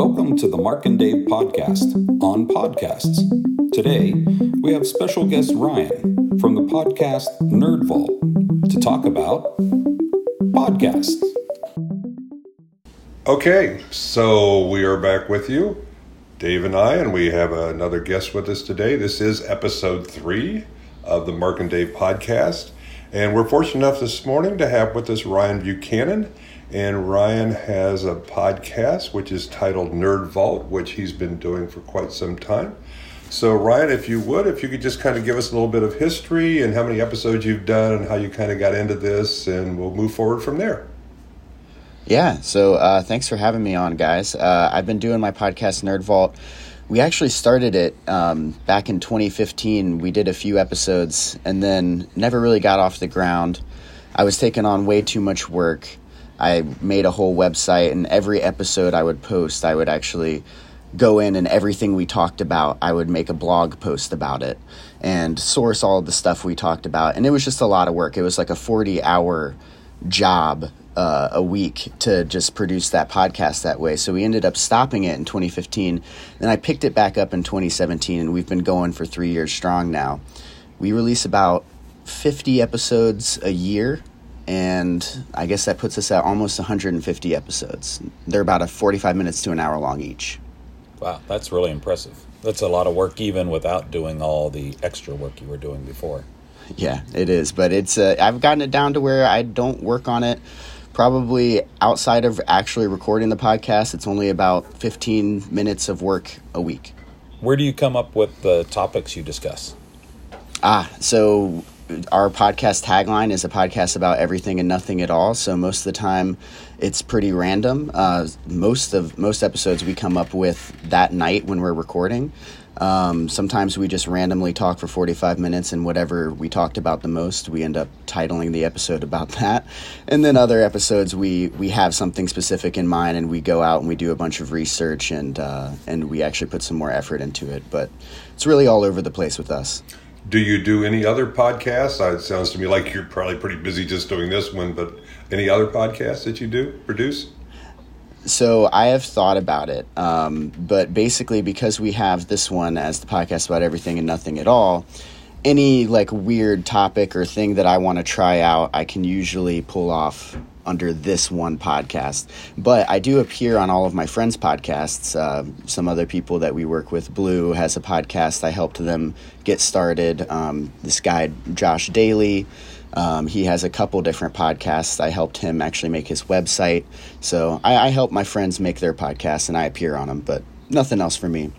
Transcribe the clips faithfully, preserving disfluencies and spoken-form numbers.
Welcome to the Mark and Dave podcast on podcasts. Today, we have special guest Ryan from the podcast Nerd Vault to talk about podcasts. Okay, so we are back with you, Dave and I, and we have another guest with us today. This is episode three of the Mark and Dave podcast, and we're fortunate enough this morning to have with us Ryan Buchanan. And Ryan has a podcast which is titled Nerd Vault, which he's been doing for quite some time. So Ryan, if you would, if you could just kind of give us a little bit of history and how many episodes you've done and how you kind of got into this, and we'll move forward from there. Yeah, so uh, thanks for having me on, guys. Uh, I've been doing my podcast Nerd Vault. We actually started it um, back in twenty fifteen. We did a few episodes and then never really got off the ground. I was taking on way too much work. I made a whole website, and every episode I would post, I would actually go in and everything we talked about, I would make a blog post about it and source all the stuff we talked about. And it was just a lot of work. It was like a forty hour job uh, a week to just produce that podcast that way. So we ended up stopping it in twenty fifteen. Then I picked it back up in twenty seventeen, and we've been going for three years strong now. We release about fifty episodes a year. And I guess that puts us at almost one hundred fifty episodes. They're about a forty-five minutes to an hour long each. Wow, that's really impressive. That's a lot of work, even without doing all the extra work you were doing before. Yeah, it is. But it's uh, I've gotten it down to where I don't work on it. Probably outside of actually recording the podcast, it's only about fifteen minutes of work a week. Where do you come up with the topics you discuss? Ah, so... Our podcast tagline is a podcast about everything and nothing at all. So most of the time it's pretty random. Uh, most of most episodes we come up with that night when we're recording. Um, sometimes we just randomly talk for forty-five minutes, and whatever we talked about the most, we end up titling the episode about that. And then other episodes we, we have something specific in mind, and we go out and we do a bunch of research, and uh, and we actually put some more effort into it. But it's really all over the place with us. Do you do any other podcasts? It sounds to me like you're probably pretty busy just doing this one, but any other podcasts that you do produce? So I have thought about it, um, but basically because we have this one as the podcast about everything and nothing at all, any like weird topic or thing that I want to try out, I can usually pull off under this one podcast. But I do appear on all of my friends' podcasts. Uh, some other people that we work with, Blue has a podcast. I helped them get started. Um, this guy, Josh Daly, um, he has a couple different podcasts. I helped him actually make his website. So I, I help my friends make their podcasts, and I appear on them, but nothing else for me.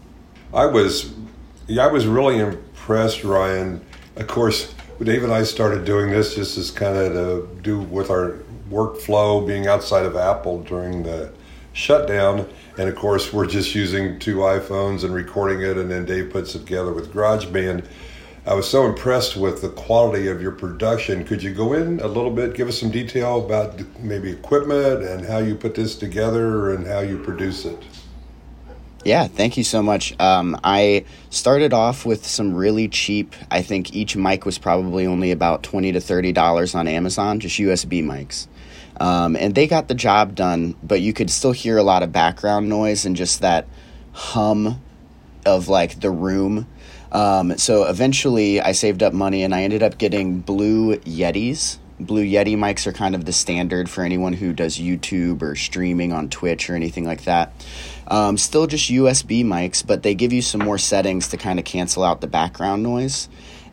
I was, yeah, I was really impressed, Ryan. Of course, Dave and I started doing this just as kind of to do with our workflow, being outside of Apple during the shutdown, and of course we're just using two iPhones and recording it, and then Dave puts it together with GarageBand. I was so impressed with the quality of your production. Could you go in a little bit, give us some detail about maybe equipment and how you put this together and how you produce it? Yeah, thank you so much. Um, I started off with some really cheap, I think each mic was probably only about twenty to thirty dollars on Amazon, just U S B mics. Um, and they got the job done, but you could still hear a lot of background noise and just that hum of like the room. Um, so eventually I saved up money and I ended up getting Blue Yetis. Blue Yeti mics are kind of the standard for anyone who does YouTube or streaming on Twitch or anything like that. Um, still just U S B mics, but they give you some more settings to kind of cancel out the background noise.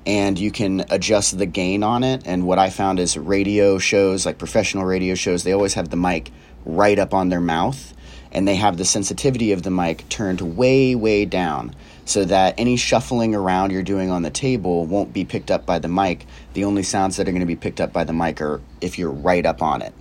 And you can adjust the gain on it. And what I found is radio shows, like professional radio shows, they always have the mic right up on their mouth. And they have the sensitivity of the mic turned way, way down, so that any shuffling around you're doing on the table won't be picked up by the mic. The only sounds that are going to be picked up by the mic are if you're right up on it.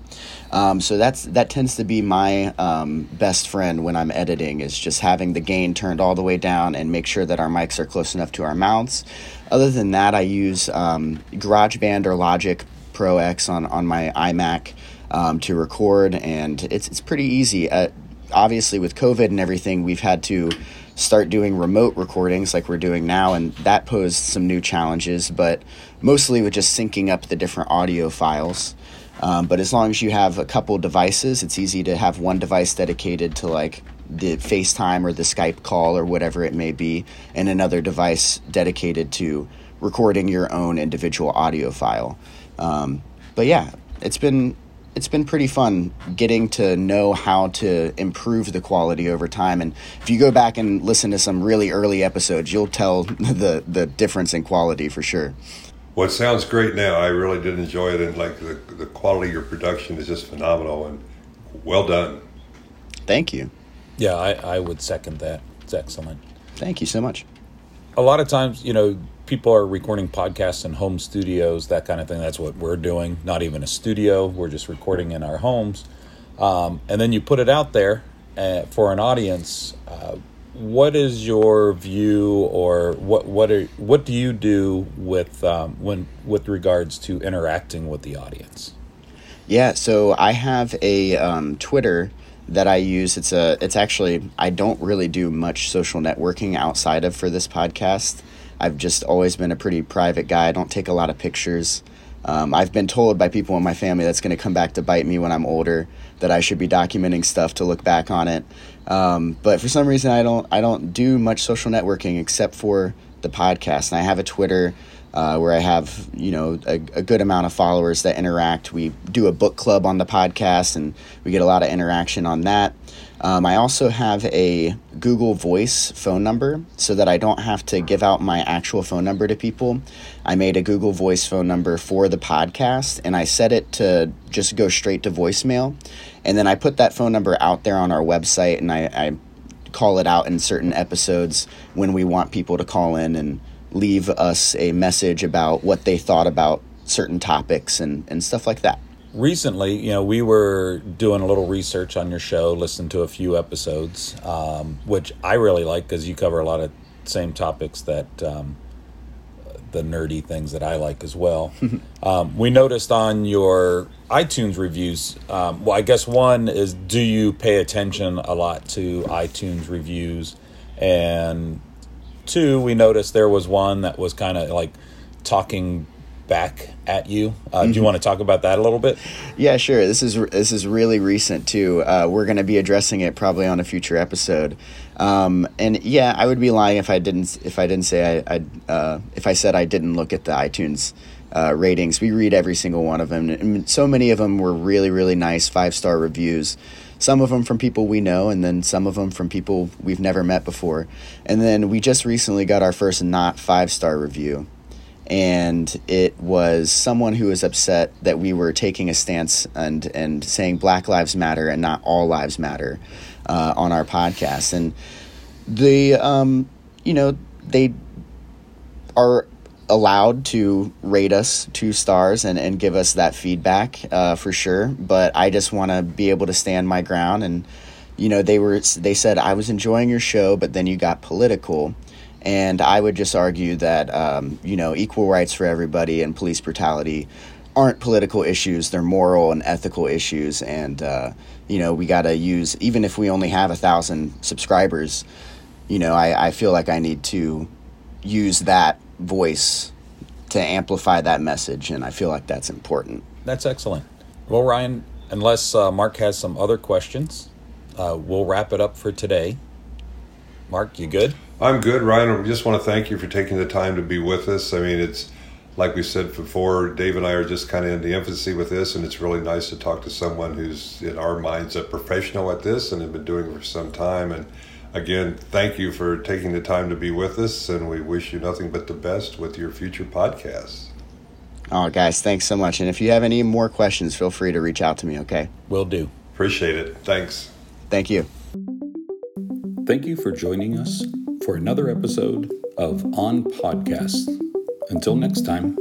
Um, so that's that tends to be my um, best friend when I'm editing, is just having the gain turned all the way down and make sure that our mics are close enough to our mouths. Other than that, I use um, GarageBand or Logic Pro X on, on my iMac um, to record, and it's, it's pretty easy. Uh, obviously, with COVID and everything, we've had to start doing remote recordings like we're doing now, and that posed some new challenges, but mostly with just syncing up the different audio files. Um, but as long as you have a couple devices, it's easy to have one device dedicated to like the FaceTime or the Skype call or whatever it may be, and another device dedicated to recording your own individual audio file. Um, but yeah, it's been it's been pretty fun getting to know how to improve the quality over time. And if you go back and listen to some really early episodes, you'll tell the the difference in quality for sure. Well, it sounds great now. I really did enjoy it, and like the the quality of your production is just phenomenal and well done. Thank you. Yeah, I, I would second that. It's excellent. Thank you so much. A lot of times, you know, people are recording podcasts in home studios, that kind of thing. That's what we're doing. Not even a studio. We're just recording in our homes. Um, and then you put it out there uh, for an audience. Uh, what is your view, or what what are what do you do with um, when with regards to interacting with the audience? Yeah, so I have a um, Twitter that I use. It's a, it's actually, I don't really do much social networking outside of for this podcast. I've just always been a pretty private guy. I don't take a lot of pictures. Um, I've been told by people in my family that's going to come back to bite me when I'm older, that I should be documenting stuff to look back on it. Um, but for some reason, I don't, I don't do much social networking except for the podcast. And I have a Twitter Uh, where I have, you know, a, a good amount of followers that interact. We do a book club on the podcast, and we get a lot of interaction on that. Um, I also have a Google Voice phone number so that I don't have to give out my actual phone number to people. I made a Google Voice phone number for the podcast, and I set it to just go straight to voicemail. And then I put that phone number out there on our website, and I, I call it out in certain episodes when we want people to call in and leave us a message about what they thought about certain topics and, and stuff like that. Recently, you know, we were doing a little research on your show, listened to a few episodes, um, which I really like because you cover a lot of same topics that um, the nerdy things that I like as well. um, we noticed on your iTunes reviews, um, well, I guess one is, do you pay attention a lot to iTunes reviews? And two, we noticed there was one that was kind of like talking back at you. Uh, mm-hmm. Do you want to talk about that a little bit? Yeah, sure. This is this is really recent, too. Uh, we're going to be addressing it probably on a future episode. Um, and yeah, I would be lying if I didn't if I didn't say I, I uh, if I said I didn't look at the iTunes uh, ratings. We read every single one of them. And so many of them were really, really nice five-star reviews. Some of them from people we know, and then some of them from people we've never met before. And then we just recently got our first not five-star review. And it was someone who was upset that we were taking a stance and, and saying Black Lives Matter and not All Lives Matter uh, on our podcast. And the, um, you know, they are allowed to rate us two stars and, and give us that feedback uh, for sure. But I just want to be able to stand my ground. And, you know, they were they said, I was enjoying your show, but then you got political. And I would just argue that, um, you know, equal rights for everybody and police brutality aren't political issues. They're moral and ethical issues. And, uh, you know, we got to use, even if we only have a thousand subscribers, you know, I, I feel like I need to use that voice to amplify that message, and I feel like that's important. That's excellent. Well, Ryan, unless uh, Mark has some other questions, uh, we'll wrap it up for today. Mark, you good? I'm good, Ryan. I just want to thank you for taking the time to be with us. I mean, it's like we said before, Dave and I are just kind of in the infancy with this, and it's really nice to talk to someone who's, in our minds, a professional at this and have been doing it for some time. And again, thank you for taking the time to be with us, and we wish you nothing but the best with your future podcasts. Oh, guys, thanks so much. And if you have any more questions, feel free to reach out to me, okay? Will do. Appreciate it. Thanks. Thank you. Thank you for joining us for another episode of On Podcast. Until next time.